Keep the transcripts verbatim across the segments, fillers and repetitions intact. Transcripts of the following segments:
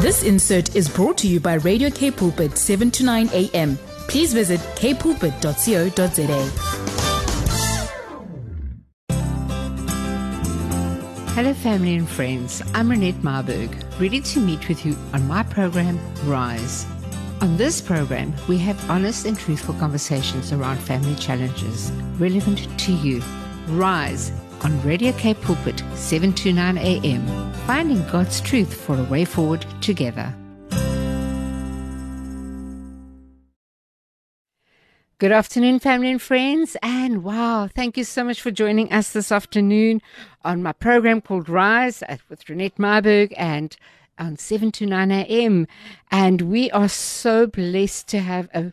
This insert is brought to you by Radio K-Pulpit, seven to nine a.m. Please visit k pulpit dot co dot z a. Hello family and friends, I'm Renette Marburg, ready to meet with you on my program, Rise. On this program, we have honest and truthful conversations around family challenges, relevant to you. Rise on Radio K Pulpit, seven to nine a.m. Finding God's truth for a way forward together. Good afternoon, family and friends, and wow, thank you so much for joining us this afternoon on my program called Rise with Renette Marburg and on seven to nine a.m. And we are so blessed to have a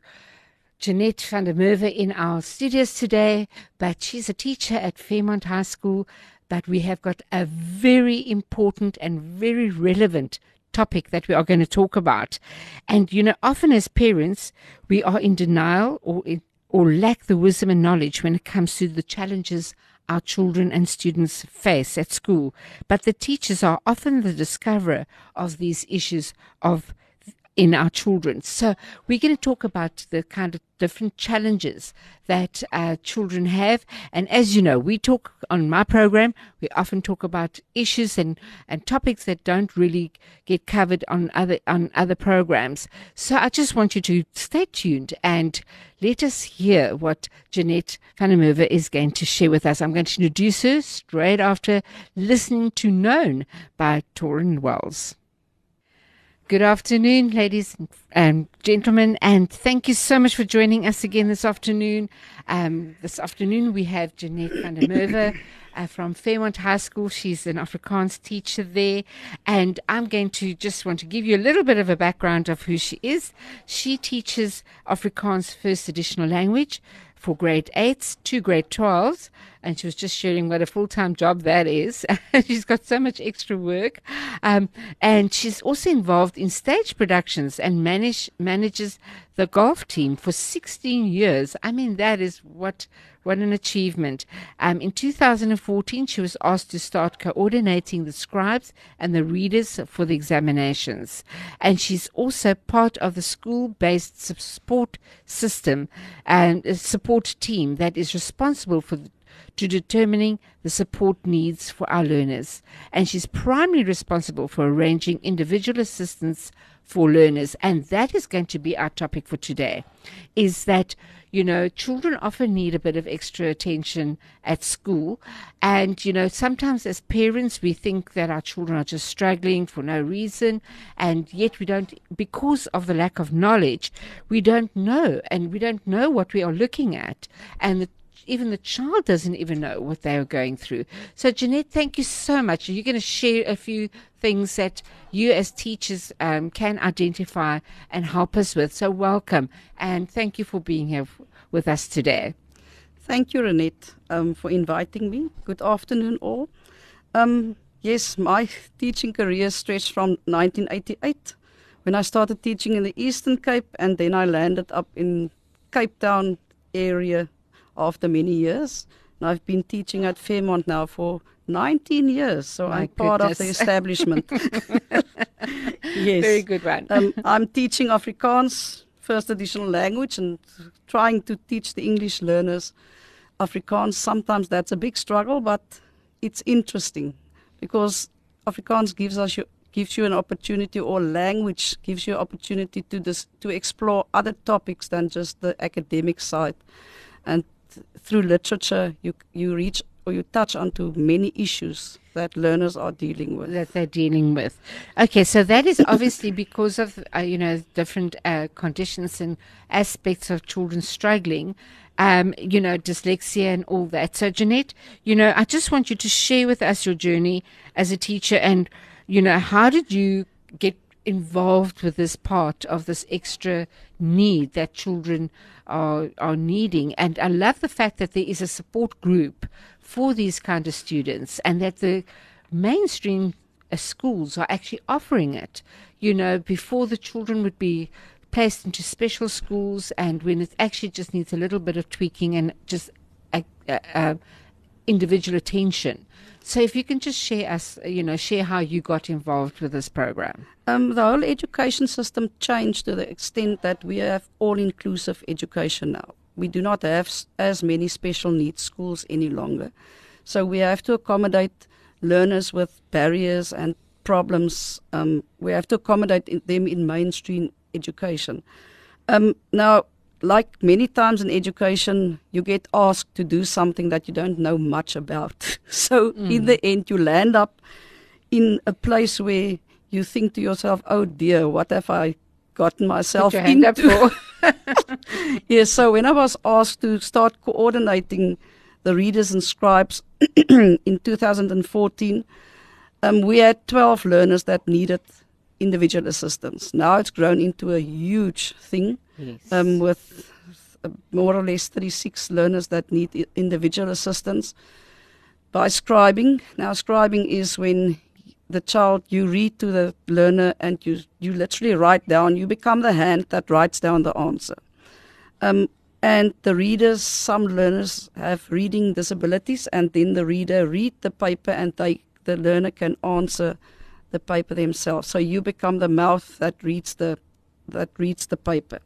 Jeanette van der Merwe in our studios today, but she's a teacher at Fairmont High School. But we have got a very important and very relevant topic that we are going to talk about. And, you know, often as parents, we are in denial or in, or lack the wisdom and knowledge when it comes to the challenges our children and students face at school. But the teachers are often the discoverer of these issues of in our children. So we're going to talk about the kind of different challenges that uh, children have. And as you know, we talk on my program, we often talk about issues and, and topics that don't really get covered on other, on other programs. So I just want you to stay tuned and let us hear what Jeanette van der Merwe is going to share with us. I'm going to introduce her straight after listening to Known by Torrin Wells. Good afternoon, ladies and gentlemen, and thank you so much for joining us again this afternoon. Um, this afternoon we have Jeanette van der Merwe uh, from Fairmont High School. She's an Afrikaans teacher there, and I'm going to just want to give you a little bit of a background of who she is. She teaches Afrikaans First Additional Language for grade eights to grade twelves, and she was just sharing what a full-time job that is. She's got so much extra work, um, and she's also involved in stage productions and manage, manages the golf team for sixteen years. I mean, that is what what an achievement. Um, in two thousand fourteen, she was asked to start coordinating the scribes and the readers for the examinations, and she's also part of the school-based support system and uh, support team that is responsible for the to determining the support needs for our learners, and she's primarily responsible for arranging individual assistance for learners. And that is going to be our topic for today, is that, you know, children often need a bit of extra attention at school. And, you know, sometimes as parents we think that our children are just struggling for no reason, and yet we don't, because of the lack of knowledge, we don't know, and we don't know what we are looking at, and the even the child doesn't even know what they are going through. So, Jeanette, thank you so much. You're going to share a few things that you as teachers um, can identify and help us with. So welcome, and thank you for being here f- with us today. Thank you, Renette, um, for inviting me. Good afternoon, all. Um, yes, my teaching career stretched from nineteen eighty-eight, when I started teaching in the Eastern Cape, and then I landed up in Cape Town area after many years. And I've been teaching at Fairmont now for nineteen years, so My I'm goodness. part of the establishment. Yes. Very good one. um, I'm teaching Afrikaans, First Additional Language, and trying to teach the English learners Afrikaans. Sometimes that's a big struggle, but it's interesting because Afrikaans gives us your, gives you an opportunity, or language gives you opportunity to dis, to explore other topics than just the academic side. And through literature, you you reach or you touch onto many issues that learners are dealing with. That they're dealing with. Okay, so that is obviously because of uh, you know different uh, conditions and aspects of children struggling, um, you know, dyslexia and all that. So, Jeanette, you know, I just want you to share with us your journey as a teacher, and you know, how did you get involved with this part of this extra need that children are are needing? And I love the fact that there is a support group for these kind of students, and that the mainstream uh, schools are actually offering it. You know, before the children would be placed into special schools, and when it actually just needs a little bit of tweaking and just uh, uh, individual attention. So if you can just share us, you know, share how you got involved with this program. Um, the whole education system changed to the extent that we have all-inclusive education now. We do not have as many special needs schools any longer. So we have to accommodate learners with barriers and problems. Um, we have to accommodate in, them in mainstream education. Um, now, like many times in education, you get asked to do something that you don't know much about. So mm. in the end, you land up in a place where you think to yourself, oh dear, what have I gotten myself into? Yes, so when I was asked to start coordinating the readers and scribes in two thousand fourteen, um, we had twelve learners that needed individual assistance. Now it's grown into a huge thing. Yes. Um, with more or less thirty-six learners that need individual assistance. By scribing, now scribing is when the child, you read to the learner and you, you literally write down, you become the hand that writes down the answer. Um, and the readers, some learners have reading disabilities, and then the reader read the paper and they, the learner can answer the paper themselves. So you become the mouth that reads the that reads the paper.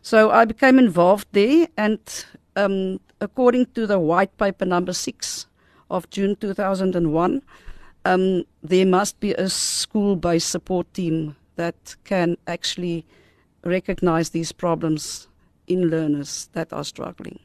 So I became involved there, and um, according to the White Paper number six of June two thousand one, um, there must be a school-based support team that can actually recognize these problems in learners that are struggling.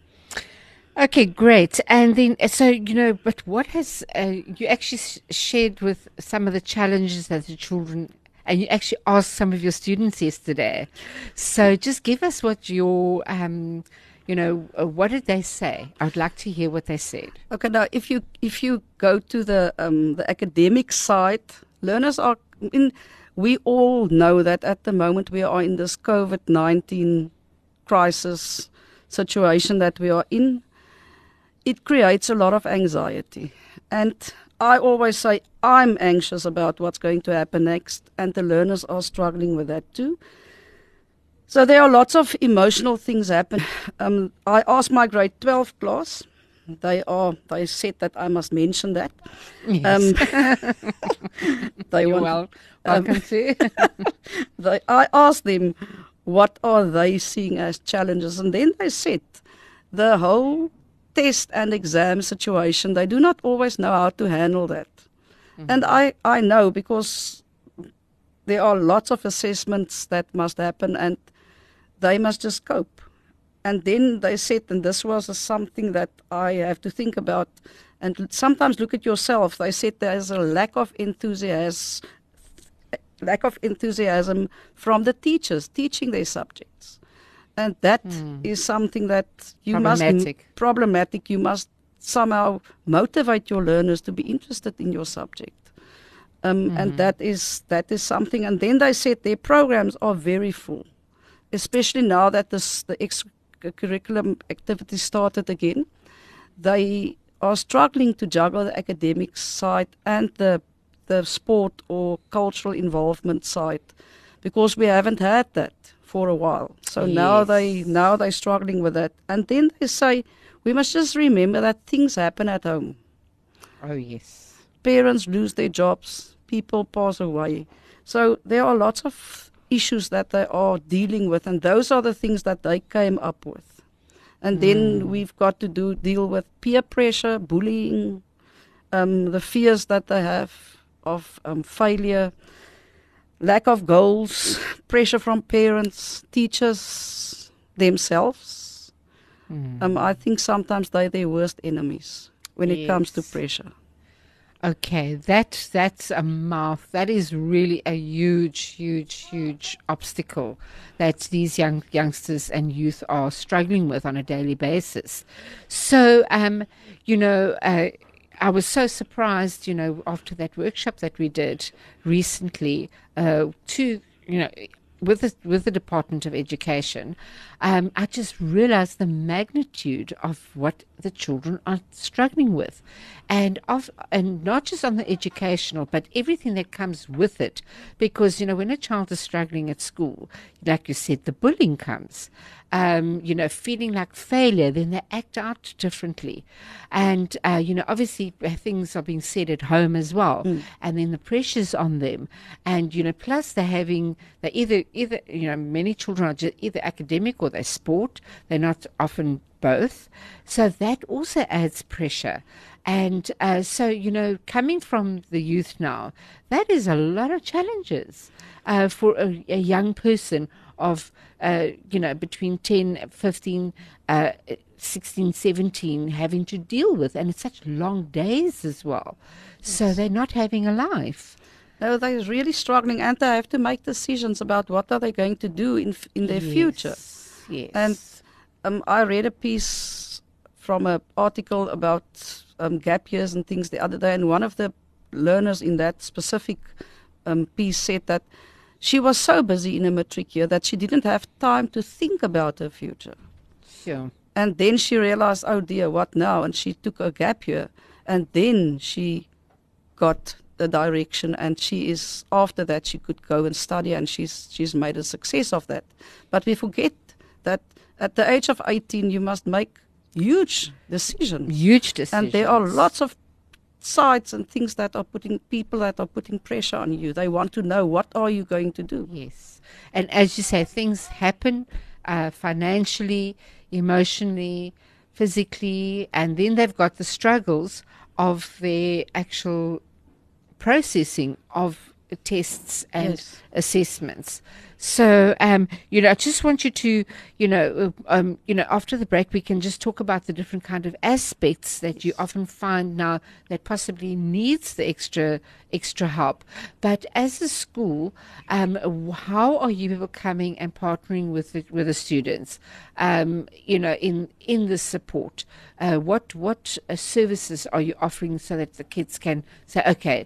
Okay, great. And then, so, you know, but what has, uh, you actually shared with some of the challenges that the children. And you actually asked some of your students yesterday. So just give us what your, um, you know, what did they say? I would like to hear what they said. Okay, now if you if you go to the um, the academic side, learners are in. We all know that at the moment we are in this COVID nineteen crisis situation that we are in. It creates a lot of anxiety, and I always say I'm anxious about what's going to happen next, and the learners are struggling with that too. So there are lots of emotional things happen. Um, I asked my grade twelve class. They are. They said that I must mention that. Yes. Um, they You're want, well, welcome um, to. they, I asked them, what are they seeing as challenges, and then they said, the whole test and exam situation, they do not always know how to handle that. Mm-hmm. And I, I know, because there are lots of assessments that must happen and they must just cope. And then they said, and this was something that I have to think about, and sometimes look at yourself, they said there's a lack of enthusiasm, lack of enthusiasm from the teachers teaching their subjects. And that mm. is something that you problematic. must, problematic, you must somehow motivate your learners to be interested in your subject. Um, mm. And that is, that is something. And then they said their programs are very full, especially now that this, the extracurriculum activities started again. They are struggling to juggle the academic side and the, the sport or cultural involvement side, because we haven't had that for a while. So yes. now they now they're struggling with that. And then they say, we must just remember that things happen at home. Oh yes. Parents lose their jobs, people pass away. So there are lots of issues that they are dealing with, and those are the things that they came up with. And mm. then we've got to do deal with peer pressure, bullying, um, the fears that they have of um, failure, lack of goals, pressure from parents, teachers themselves. Mm. Um, I think sometimes they're their worst enemies when yes. it comes to pressure. Okay, that, that's a mouth. That is really a huge, huge, huge obstacle that these young youngsters and youth are struggling with on a daily basis. So, um, you know, uh, I was so surprised, you know, after that workshop that we did recently, uh, to, you know, with the, with the Department of Education, um, I just realized the magnitude of what the children are struggling with, and of, and not just on the educational, but everything that comes with it. Because, you know, when a child is struggling at school, like you said, the bullying comes. um, you know, feeling like failure, then they act out differently. And, uh, you know, obviously things are being said at home as well. Mm. And then the pressure's on them. And, you know, plus they're having, they either, either, you know, many children are just either academic or they sport. They're not often both. So that also adds pressure. And uh, so, you know, coming from the youth now, that is a lot of challenges uh, for a, a young person of, uh, you know, between ten, fifteen, uh, sixteen, seventeen, having to deal with. And it's such long days as well. Yes. So they're not having a life. No, they're really struggling, and they have to make decisions about what are they going to do in, in their yes. future. Yes. And um, I read a piece from an article about Um, gap years and things the other day, and one of the learners in that specific um, piece said that she was so busy in her matric year that she didn't have time to think about her future. Sure. And then she realized, oh dear, what now? And she took a gap year, and then she got the direction, and she is, after that she could go and study, and she's she's made a success of that. But we forget that at the age of eighteen you must make huge decision. Huge decision. And there are lots of sites and things that are putting, people that are putting pressure on you. They want to know, what are you going to do? Yes. And as you say, things happen uh, financially, emotionally, physically, and then they've got the struggles of their actual processing of tests and yes. assessments. So, um, you know, I just want you to, you know, um, you know, after the break, we can just talk about the different kind of aspects that yes. you often find now that possibly needs the extra extra help. But as a school, um, how are you people coming and partnering with the, with the students? Um, you know, in in the support, uh, what what uh, services are you offering so that the kids can say, okay,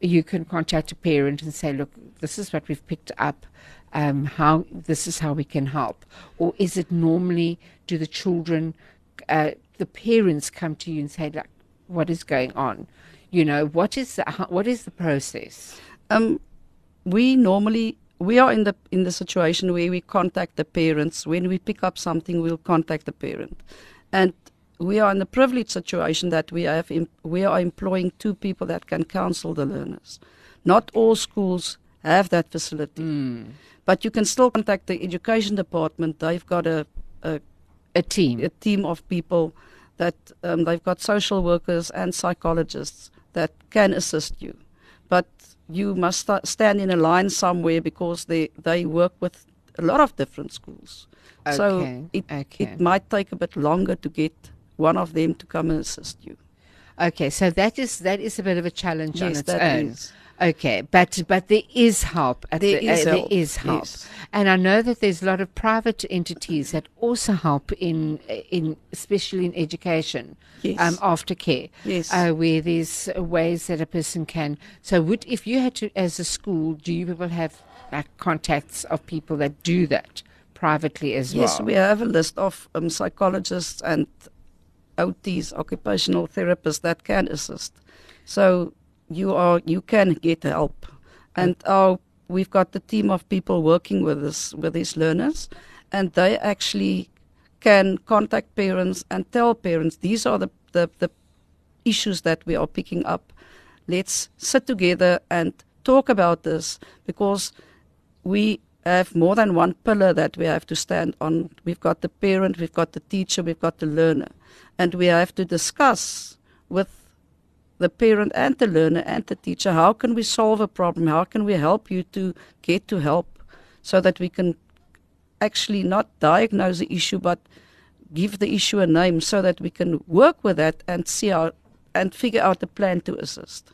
you can contact a parent and say, look, this is what we've picked up, um, how this is how we can help? Or is it normally, do the children, uh, the parents come to you and say, like, what is going on? You know, what is the, how, what is the process? Um, we normally, we are in the in the situation where we contact the parents. When we pick up something, we'll contact the parent. And we are in the privileged situation that we have. We are employing two people that can counsel the learners. Not all schools have that facility, mm. but you can still contact the education department. They've got a a, a team, a team of people that um, they've got social workers and psychologists that can assist you. But you must st stand in a line somewhere, because they they work with a lot of different schools, okay. so it okay. it might take a bit longer to get one of them to come and assist you. Okay, so that is that is a bit of a challenge yes, on its that own. Is. Okay, but but there is help. At there, the, is uh, help. there is help. Yes. And I know that there's a lot of private entities that also help in in especially in education, yes. um, aftercare, yes. uh, where there's ways that a person can. So would if you had to, as a school, do you people have like contacts of people that do that privately as yes, well? Yes, we have a list of um, psychologists and O Ts, occupational therapists, that can assist. So you are you can get help, and our, we've got the team of people working with us with these learners, and they actually can contact parents and tell parents, these are the, the, the issues that we are picking up. Let's sit together and talk about this, because we have more than one pillar that we have to stand on. We've got the parent, we've got the teacher, we've got the learner. And we have to discuss with the parent and the learner and the teacher, how can we solve a problem? How can we help you to get to help, so that we can actually not diagnose the issue, but give the issue a name, so that we can work with that and see how, and figure out a plan to assist.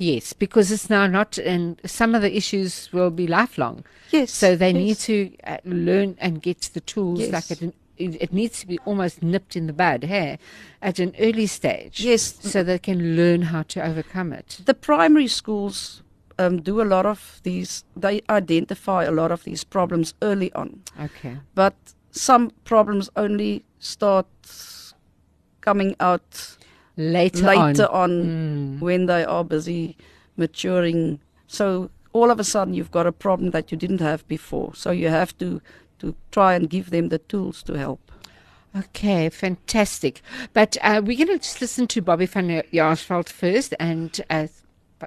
Yes, because it's now not, and some of the issues will be lifelong. Yes. So they yes. need to uh, learn and get the tools. Yes. Like at an, it needs to be almost nipped in the bud, hey, at an early stage. Yes. So they can learn how to overcome it. The primary schools um, do a lot of these, they identify a lot of these problems early on. Okay. But some problems only start coming out Later, later on, on mm. when they are busy maturing. So all of a sudden you've got a problem that you didn't have before. So you have to to try and give them the tools to help. Okay, fantastic. But uh, we're going to just listen to Bobby van Jaarsveld first, and uh,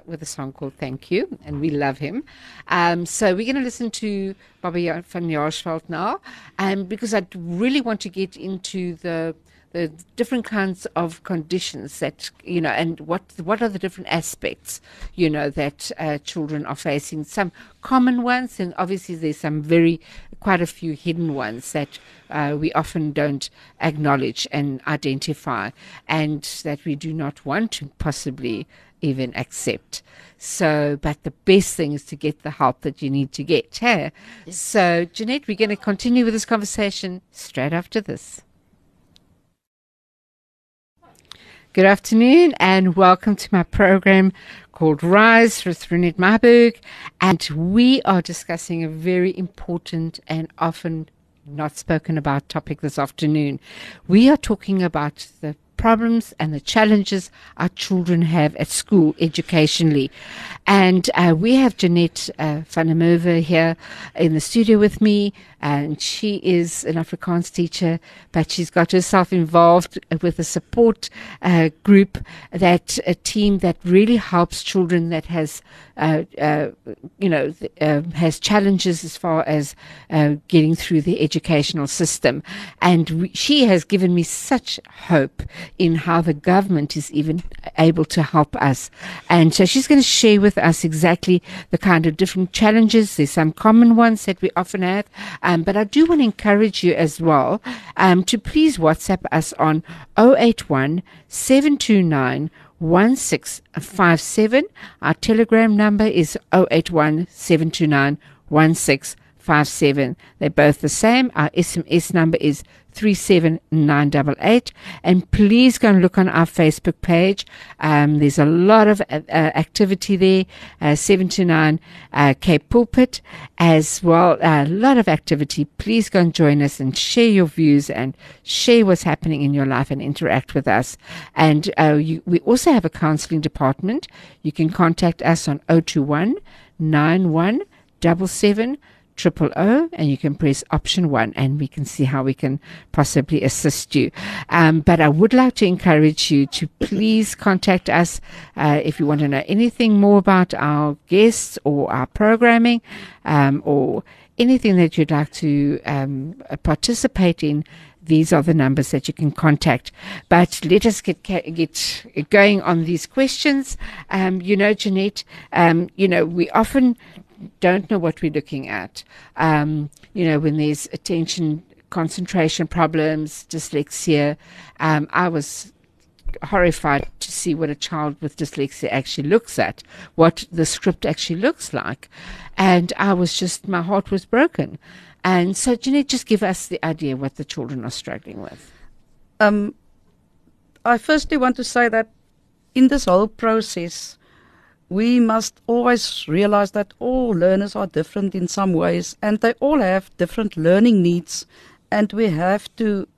with a song called Thank You, and we love him. Um, so we're going to listen to Bobby van Jaarsveld now, um, because I really want to get into the the different kinds of conditions that, you know, and what what are the different aspects, you know, that uh, children are facing. Some common ones, and obviously there's some very, quite a few hidden ones that uh, we often don't acknowledge and identify, and that we do not want to possibly even accept. So, but the best thing is to get the help that you need to get. Hey? Yes. So, Jeanette, we're going to continue with this conversation straight after this. Good afternoon and welcome to my program called Rise with Renette Marburg, and we are discussing a very important and often not spoken about topic this afternoon. We are talking about the problems and the challenges our children have at school educationally, and uh, we have Jeanette uh, van der Merwe here in the studio with me, and she is an Afrikaans teacher, but she's got herself involved with a support uh, group, that a team that really helps children that has uh, uh, you know uh, has challenges as far as uh, getting through the educational system. And we, she has given me such hope in how the government is even able to help us. And so she's going to share with us exactly the kind of different challenges. There's some common ones that we often have, um, but I do want to encourage you as well um, to please WhatsApp us on zero eight one, seven two nine, one six five seven. Our telegram number is zero eight one, seven two nine, one six five seven. They're both the same. Our S M S number is three seven nine eight eight, and please go and look on our Facebook page. Um, there's a lot of uh, activity there, uh, seven two nine uh, K-Pulpit as well, a uh, lot of activity. Please go and join us and share your views and share what's happening in your life and interact with us. And uh, you, we also have a counseling department. You can contact us on zero two one, nine one seven seven, triple O, and you can press option one, and we can see how we can possibly assist you. Um, but I would like to encourage you to please contact us uh, if you want to know anything more about our guests or our programming, um, or anything that you'd like to um, participate in. These are the numbers that you can contact. But let us get get going on these questions. Um, you know, Jeanette, um, you know, we often don't know what we're looking at. Um, you know, when there's attention, concentration problems, dyslexia. Um, I was horrified to see what a child with dyslexia actually looks at, what the script actually looks like. And I was just, my heart was broken. And so, Jeanette, just give us the idea what the children are struggling with. Um, I firstly want to say that in this whole process, we must always realize that all learners are different in some ways, and they all have different learning needs, and we have to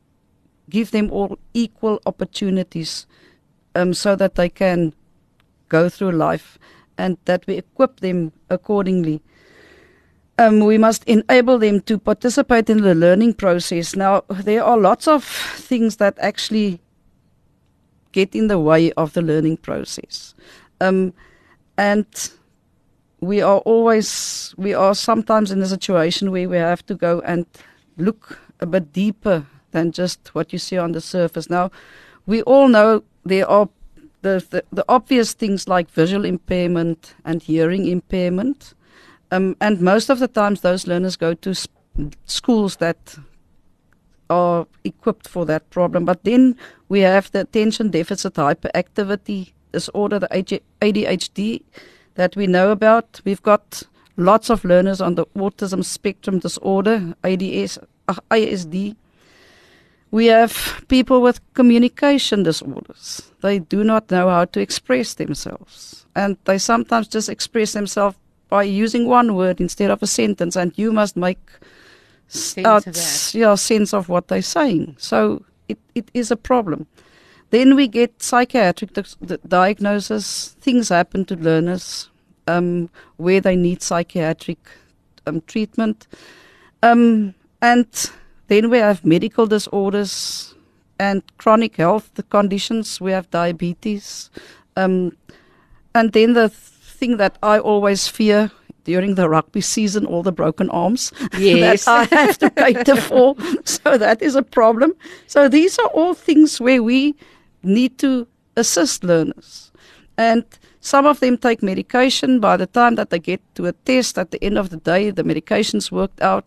give them all equal opportunities um, so that they can go through life, and that we equip them accordingly. Um, we must enable them to participate in the learning process. Now, there are lots of things that actually get in the way of the learning process. Um, and we are always, we are sometimes in a situation where we have to go and look a bit deeper than just what you see on the surface. Now, we all know there are the, the, the obvious things like visual impairment and hearing impairment. Um, and most of the times those learners go to sp- schools that are equipped for that problem. But then we have the attention deficit hyperactivity disorder, the A D H D, that we know about. We've got lots of learners on the autism spectrum disorder, A D S, uh, A S D. We have people with communication disorders. They do not know how to express themselves. And they sometimes just express themselves by using one word instead of a sentence, and you must make sense out of yeah, sense of what they're saying. So it, it is a problem. Then we get psychiatric di- diagnosis. Things happen to learners um, where they need psychiatric um, treatment. Um, And then we have medical disorders and chronic health conditions. We have diabetes. Um, and then the thing that I always fear during the rugby season, all the broken arms yes. that I have to cater for. So that is a problem. So these are all things where we need to assist learners. And some of them take medication. By the time that they get to a test, at the end of the day, the medication's worked out.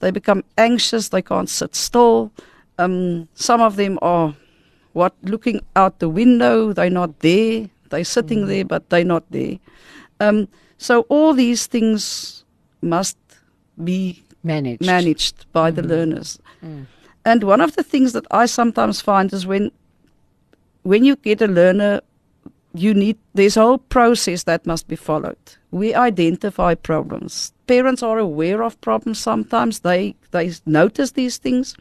They become anxious. They can't sit still. Um, some of them are what looking out the window. They're not there. They're sitting mm. there, but they're not there. Um, so all these things must be managed, managed by mm. the learners. Mm. And one of the things that I sometimes find is when when you get a learner, you need, there's a whole process that must be followed. We identify problems. Parents are aware of problems sometimes. They, they notice these things.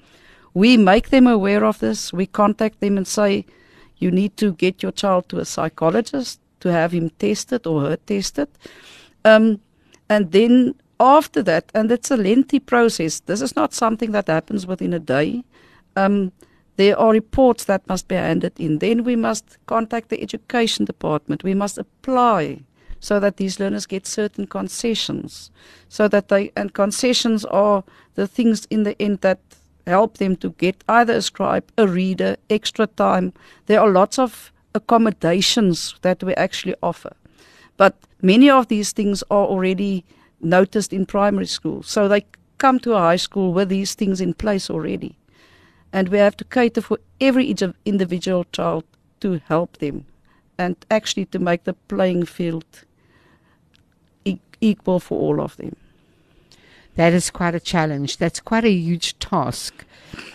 We make them aware of this. We contact them and say, you need to get your child to a psychologist to have him tested or her tested. Um, and then after that, and it's a lengthy process. This is not something that happens within a day. Um, There are reports that must be handed in. Then we must contact the education department. We must apply so that these learners get certain concessions. So that they, and concessions are the things in the end that help them to get either a scribe, a reader, extra time. There are lots of accommodations that we actually offer. But many of these things are already noticed in primary school. So they come to a high school with these things in place already. And we have to cater for every individual child to help them and actually to make the playing field e equal for all of them. That is quite a challenge. That's quite a huge task.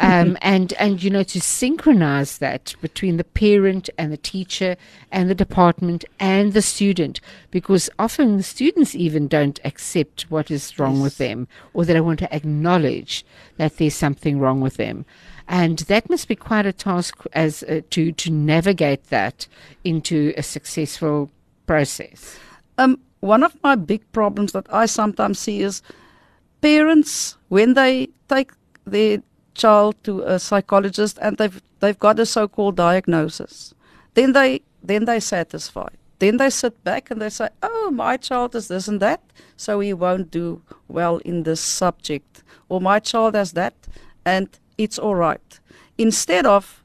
Um, and, and, you know, to synchronize that between the parent and the teacher and the department and the student, because often the students even don't accept what is wrong yes. with them, or they don't want to acknowledge that there's something wrong with them. And that must be quite a task as uh, to, to navigate that into a successful process. Um, one of my big problems that I sometimes see is parents, when they take their child to a psychologist and they've they've got a so-called diagnosis, then they then they're satisfied. Then they sit back and they say, oh, my child is this and that, so he won't do well in this subject. Or my child has that, and it's all right. Instead of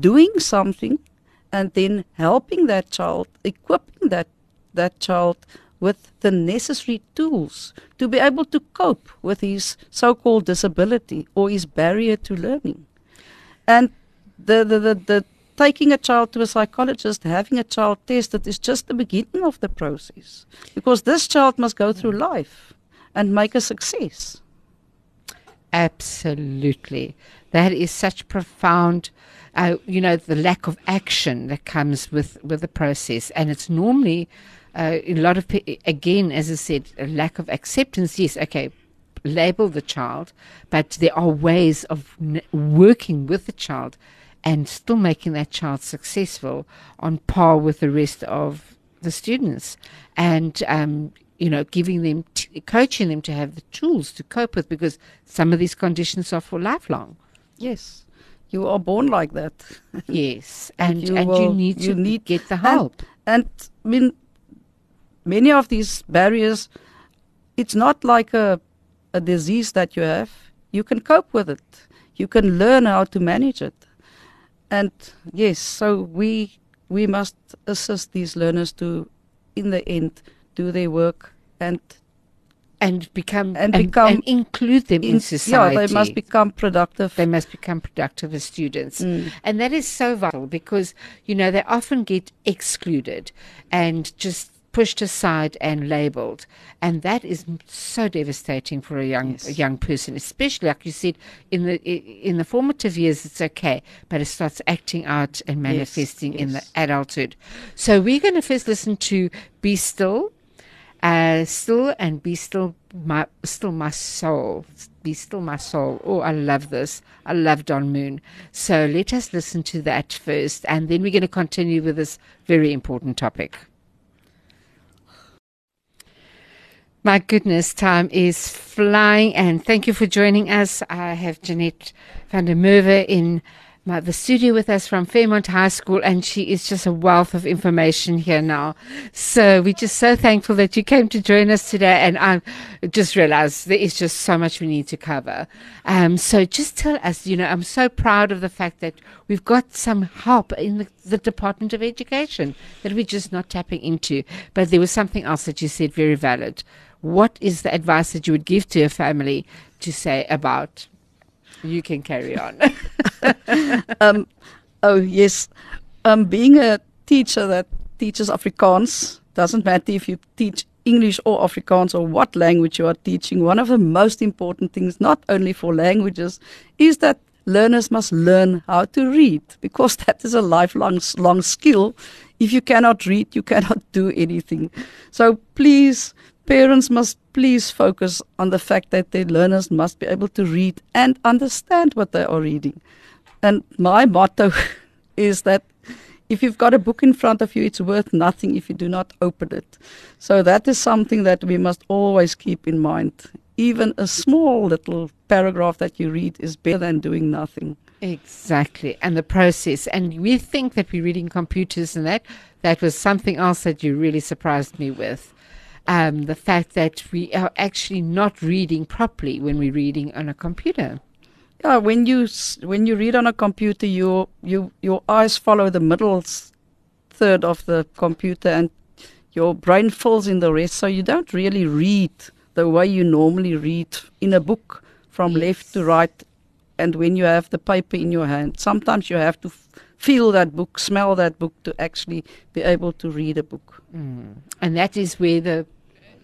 doing something and then helping that child, equipping that, that child with the necessary tools to be able to cope with his so-called disability or his barrier to learning. And the, the, the, the taking a child to a psychologist, having a child tested is just the beginning of the process, because this child must go through life and make a success. Absolutely. That is such profound, uh, you know, the lack of action that comes with, with the process. And it's normally uh, a lot of, again, as I said, a lack of acceptance. Yes, okay, label the child, but there are ways of n working with the child and still making that child successful on par with the rest of the students. And, um, you know, giving them, t coaching them to have the tools to cope with, because some of these conditions are for lifelong. Yes, you are born like that. Yes, and, and, you, and will, you need to you need, get the help. And, and I mean, many of these barriers, it's not like a, a disease that you have. You can cope with it. You can learn how to manage it. And yes, so we we must assist these learners to, in the end, do their work and and become and, and become and include them in, in society. Yeah, they must become productive. They must become productive as students, mm. and that is so vital, because you know they often get excluded and just pushed aside and labelled, and that is so devastating for a young yes. a young person, especially like you said, in the in the formative years. It's okay, but it starts acting out and manifesting yes, yes. in the adulthood. So we're going to first listen to "Be Still," uh, "Still and Be Still, My Still My Soul, Be Still My Soul." Oh, I love this! I love Don Moon. So let us listen to that first, and then we're going to continue with this very important topic. My goodness, time is flying, and thank you for joining us. I have Jeanette van der Merwe in my, the studio with us from Fairmont High School, and she is just a wealth of information here now. So we're just so thankful that you came to join us today, and I just realized there is just so much we need to cover. Um, so just tell us, you know, I'm so proud of the fact that we've got some help in the, the Department of Education that we're just not tapping into. But there was something else that you said, very valid. What is the advice that you would give to a family to say about? You can carry on. um, oh, yes. Um, being a teacher that teaches Afrikaans, doesn't matter if you teach English or Afrikaans or what language you are teaching, one of the most important things, not only for languages, is that learners must learn how to read, because that is a lifelong long skill. If you cannot read, you cannot do anything. So please, parents must please focus on the fact that their learners must be able to read and understand what they are reading. And my motto is that if you've got a book in front of you, it's worth nothing if you do not open it. So that is something that we must always keep in mind. Even a small little paragraph that you read is better than doing nothing. Exactly, and the process. And we think that we're reading computers and that. That was something else that you really surprised me with. Um, the fact that we are actually not reading properly when we're reading on a computer. Yeah, when you when you read on a computer, your you, your eyes follow the middle third of the computer, and your brain fills in the rest. So you don't really read the way you normally read in a book, from yes. left to right. And when you have the paper in your hand, sometimes you have to f feel that book, smell that book, to actually be able to read a book. Mm. And that is where the,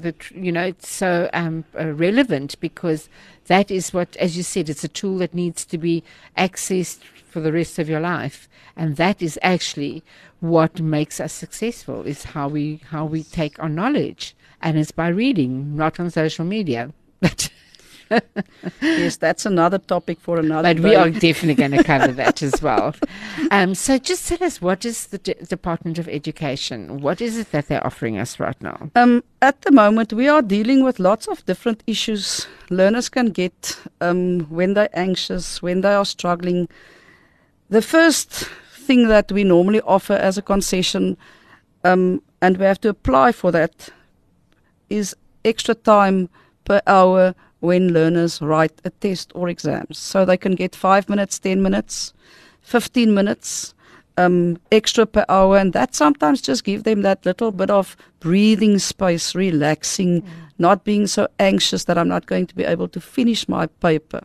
the you know, it's so um, uh, relevant, because that is what, as you said, it's a tool that needs to be accessed for the rest of your life. And that is actually what makes us successful, is how we how we take our knowledge. And it's by reading, not on social media. But yes, that's another topic for another But day. We are definitely going to cover that as well. Um, so just tell us, what is the D Department of Education? What is it that they're offering us right now? Um, at the moment, we are dealing with lots of different issues learners can get um, when they're anxious, when they are struggling. The first thing that we normally offer as a concession, um, and we have to apply for that, is extra time per hour when learners write a test or exams. So they can get five minutes, ten minutes, fifteen minutes um, extra per hour, and that sometimes just give them that little bit of breathing space, relaxing, mm. not being so anxious that I'm not going to be able to finish my paper.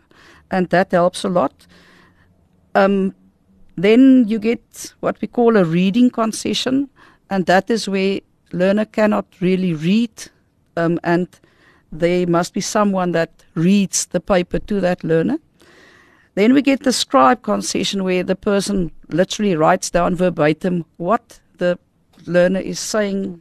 And that helps a lot. Um, then you get what we call a reading concession, and that is where learner cannot really read, um, and there must be someone that reads the paper to that learner. Then we get the scribe concession, where the person literally writes down verbatim what the learner is saying.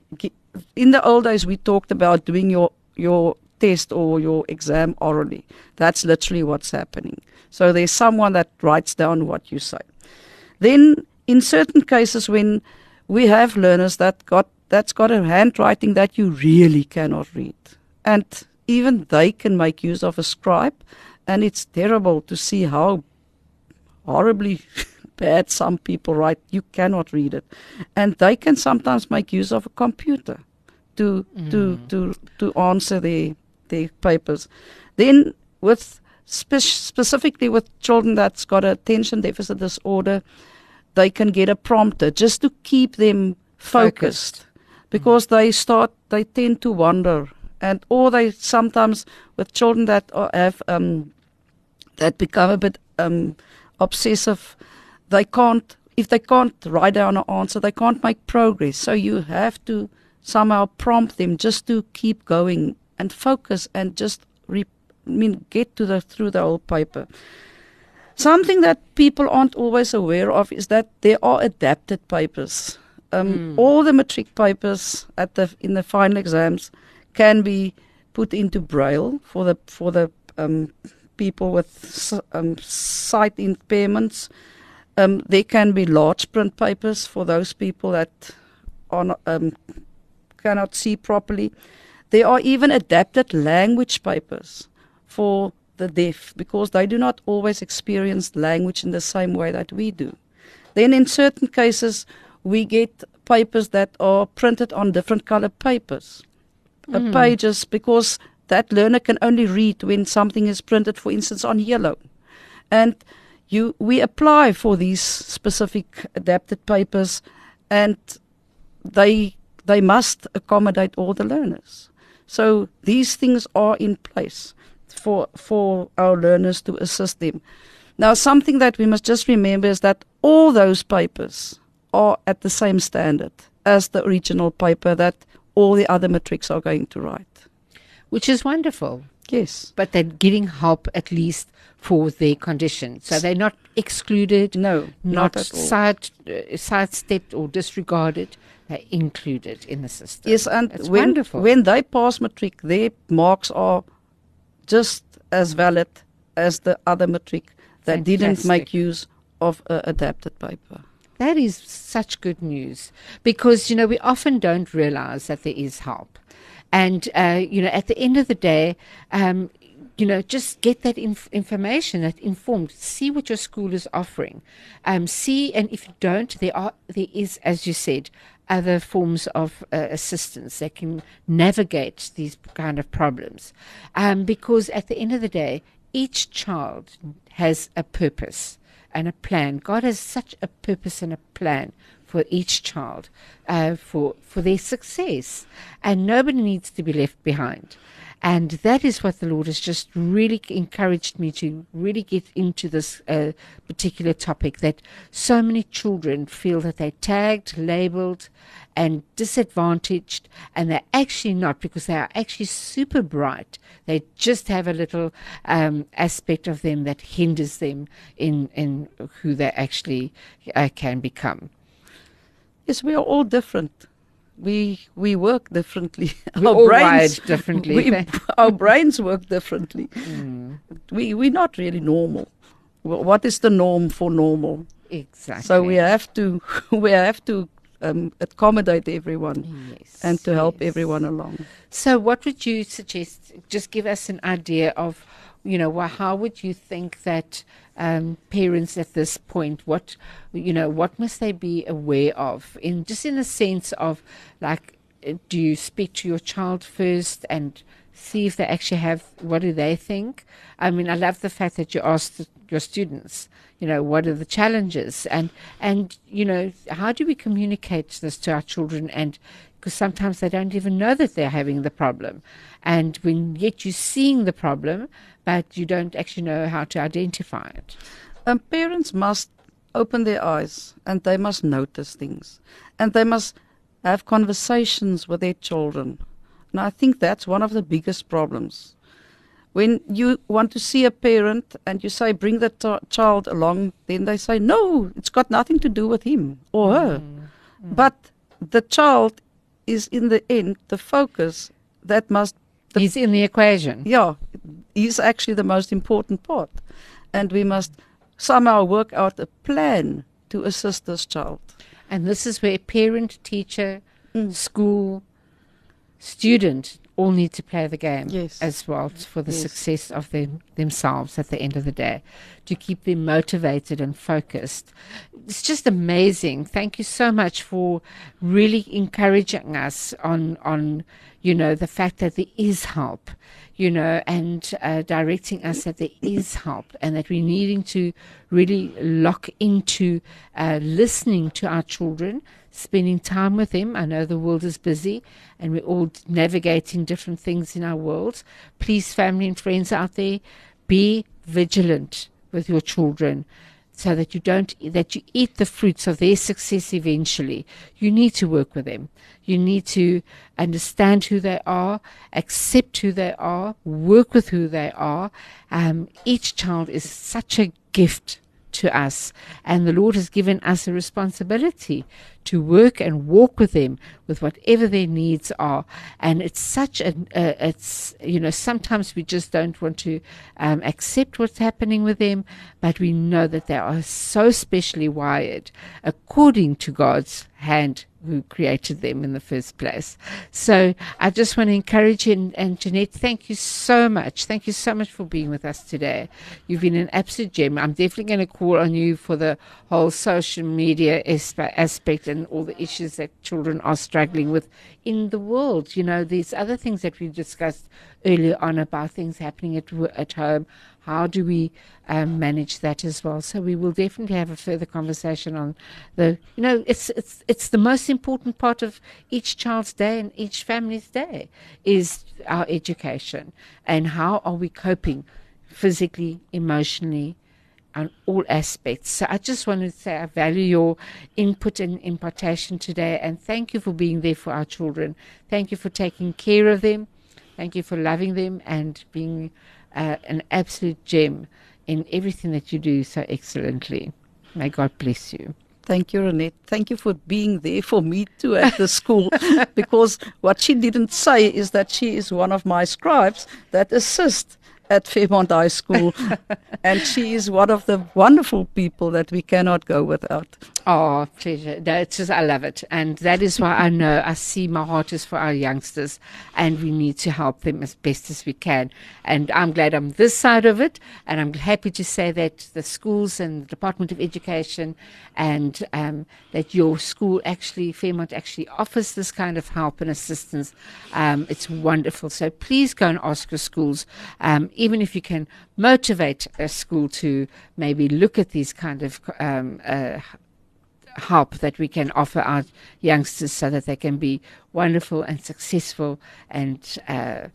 In the old days, we talked about doing your, your test or your exam orally. That's literally what's happening. So there's someone that writes down what you say. Then in certain cases, when we have learners that got, that's got a handwriting that you really cannot read, and even they can make use of a scribe, and it's terrible to see how horribly bad some people write. You cannot read it, and they can sometimes make use of a computer to mm. to to to answer their their papers. Then, with spe specifically with children that's got an attention deficit disorder, they can get a prompter just to keep them focused, focused. because mm. they start they tend to wander. And or they sometimes, with children that are, have um, that become a bit um, obsessive, they can't, if they can't write down an answer, they can't make progress. So you have to somehow prompt them just to keep going and focus and just re, I mean, get to the through the whole paper. Something that people aren't always aware of is that there are adapted papers. Um, mm. All the matric papers at the in the final exams can be put into braille for the for the um, people with um, sight impairments. Um, there can be large print papers for those people that are not, um, cannot see properly. There are even adapted language papers for the deaf because they do not always experience language in the same way that we do. Then in certain cases, we get papers that are printed on different color papers, mm. uh, pages, because that learner can only read when something is printed, for instance, on yellow. And you, we apply for these specific adapted papers, and they, they must accommodate all the learners. So these things are in place for, for our learners to assist them. Now, something that we must just remember is that all those papers are at the same standard as the original paper that all the other matrics are going to write. Which is wonderful. Yes. But they're getting help at least for their condition. So they're not excluded. No, not, not at all. Side, uh, sidestepped or disregarded. They're included in the system. Yes, and it's when, wonderful. When they pass matric, their marks are just as valid as the other matric that Fantastic. Didn't make use of an adapted paper. That is such good news because, you know, we often don't realize that there is help. And, uh, you know, at the end of the day, um, you know, just get that inf information, that informed, see what your school is offering. Um, see, and if you don't, there are, there is, as you said, other forms of uh, assistance that can navigate these kind of problems. Um, because at the end of the day, each child has a purpose and a plan. God has such a purpose and a plan for each child, uh, for for their success, and nobody needs to be left behind. And that is what the Lord has just really encouraged me to really get into this uh, particular topic, that so many children feel that they're tagged, labeled, and disadvantaged, and they're actually not, because they are actually super bright. They just have a little um, aspect of them that hinders them in, in who they actually uh, can become. Yes, we are all different. We we work differently. We our all brains ride differently. We, our brains work differently. Mm. We we're not really normal. What is the norm for normal? Exactly. So we have to we have to um, accommodate everyone, yes, and to help yes. everyone along. So what would you suggest? Just give us an idea of, you know, well, how would you think that um, parents at this point, what, you know, what must they be aware of? In just in the sense of, like, do you speak to your child first and see if they actually have, what do they think? I mean, I love the fact that you asked your students, you know, what are the challenges? And, and you know, how do we communicate this to our children? And because sometimes they don't even know that they're having the problem. And when yet you're seeing the problem, but you don't actually know how to identify it. Um, parents must open their eyes, and they must notice things. And they must have conversations with their children. And I think that's one of the biggest problems. When you want to see a parent and you say, bring the child along, then they say, no, it's got nothing to do with him or her. Mm-hmm. But the child is, in the end, the focus that must... The, he's in the equation. Yeah, he's actually the most important part. And we must somehow work out a plan to assist this child. And this is where parent, teacher, mm. school, student all need to play the game yes. as well for the yes. success of them, themselves at the end of the day, to keep them motivated and focused. It's just amazing. Thank you so much for really encouraging us on, on you know, the fact that there is help, you know, and uh, directing us that there is help, and that we're needing to really lock into uh, listening to our children, spending time with them. I know the world is busy and we're all navigating different things in our world. Please, family and friends out there, be vigilant with your children so that you don't, that you eat the fruits of their success eventually. You need to work with them. You need to understand who they are, accept who they are, work with who they are. Um, each child is such a gift to us, and the Lord has given us a responsibility to work and walk with them with whatever their needs are. And it's such a, uh, it's, you know, sometimes we just don't want to um, accept what's happening with them, but we know that they are so specially wired according to God's hand who created them in the first place. So I just want to encourage you. And, and Jeanette, thank you so much. Thank you so much for being with us today. You've been an absolute gem. I'm definitely going to call on you for the whole social media aspect and all the issues that children are struggling with in the world. You know, these other things that we discussed earlier on about things happening at, at home. How do we um, manage that as well? So we will definitely have a further conversation on the, you know, it's it's it's the most important part of each child's day and each family's day is our education, and how are we coping physically, emotionally, on all aspects. So I just want to say I value your input and impartation today, and thank you for being there for our children. Thank you for taking care of them. Thank you for loving them and being Uh, an absolute gem in everything that you do so excellently. May God bless you. Thank you, Renette. Thank you for being there for me too at the school, because what she didn't say is that she is one of my scribes that assist at Fairmont High School, and she is one of the wonderful people that we cannot go without. Oh, pleasure. No, it's just, I love it. And that is why I know, I see my heart is for our youngsters, and we need to help them as best as we can. And I'm glad I'm this side of it, and I'm happy to say that the schools and the Department of Education and um, that your school actually, Fairmont actually offers this kind of help and assistance. Um, it's wonderful. So please go and ask your schools, um, even if you can motivate a school to maybe look at these kind of um, uh, help that we can offer our youngsters so that they can be wonderful and successful and uh,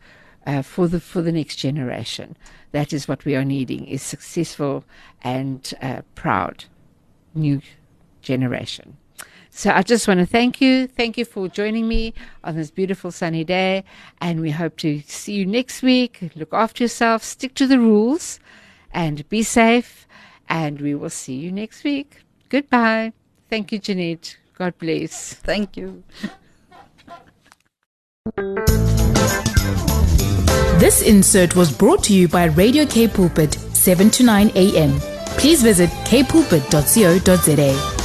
uh, for the for the next generation. That is what we are needing, is successful and uh, proud new generation. So I just want to thank you. Thank you for joining me on this beautiful sunny day. And we hope to see you next week. Look after yourself. Stick to the rules and be safe. And we will see you next week. Goodbye. Thank you, Jeanette. God bless. Thank you. This insert was brought to you by Radio K Pulpit, seven to nine a.m. Please visit k pulpit dot co dot za.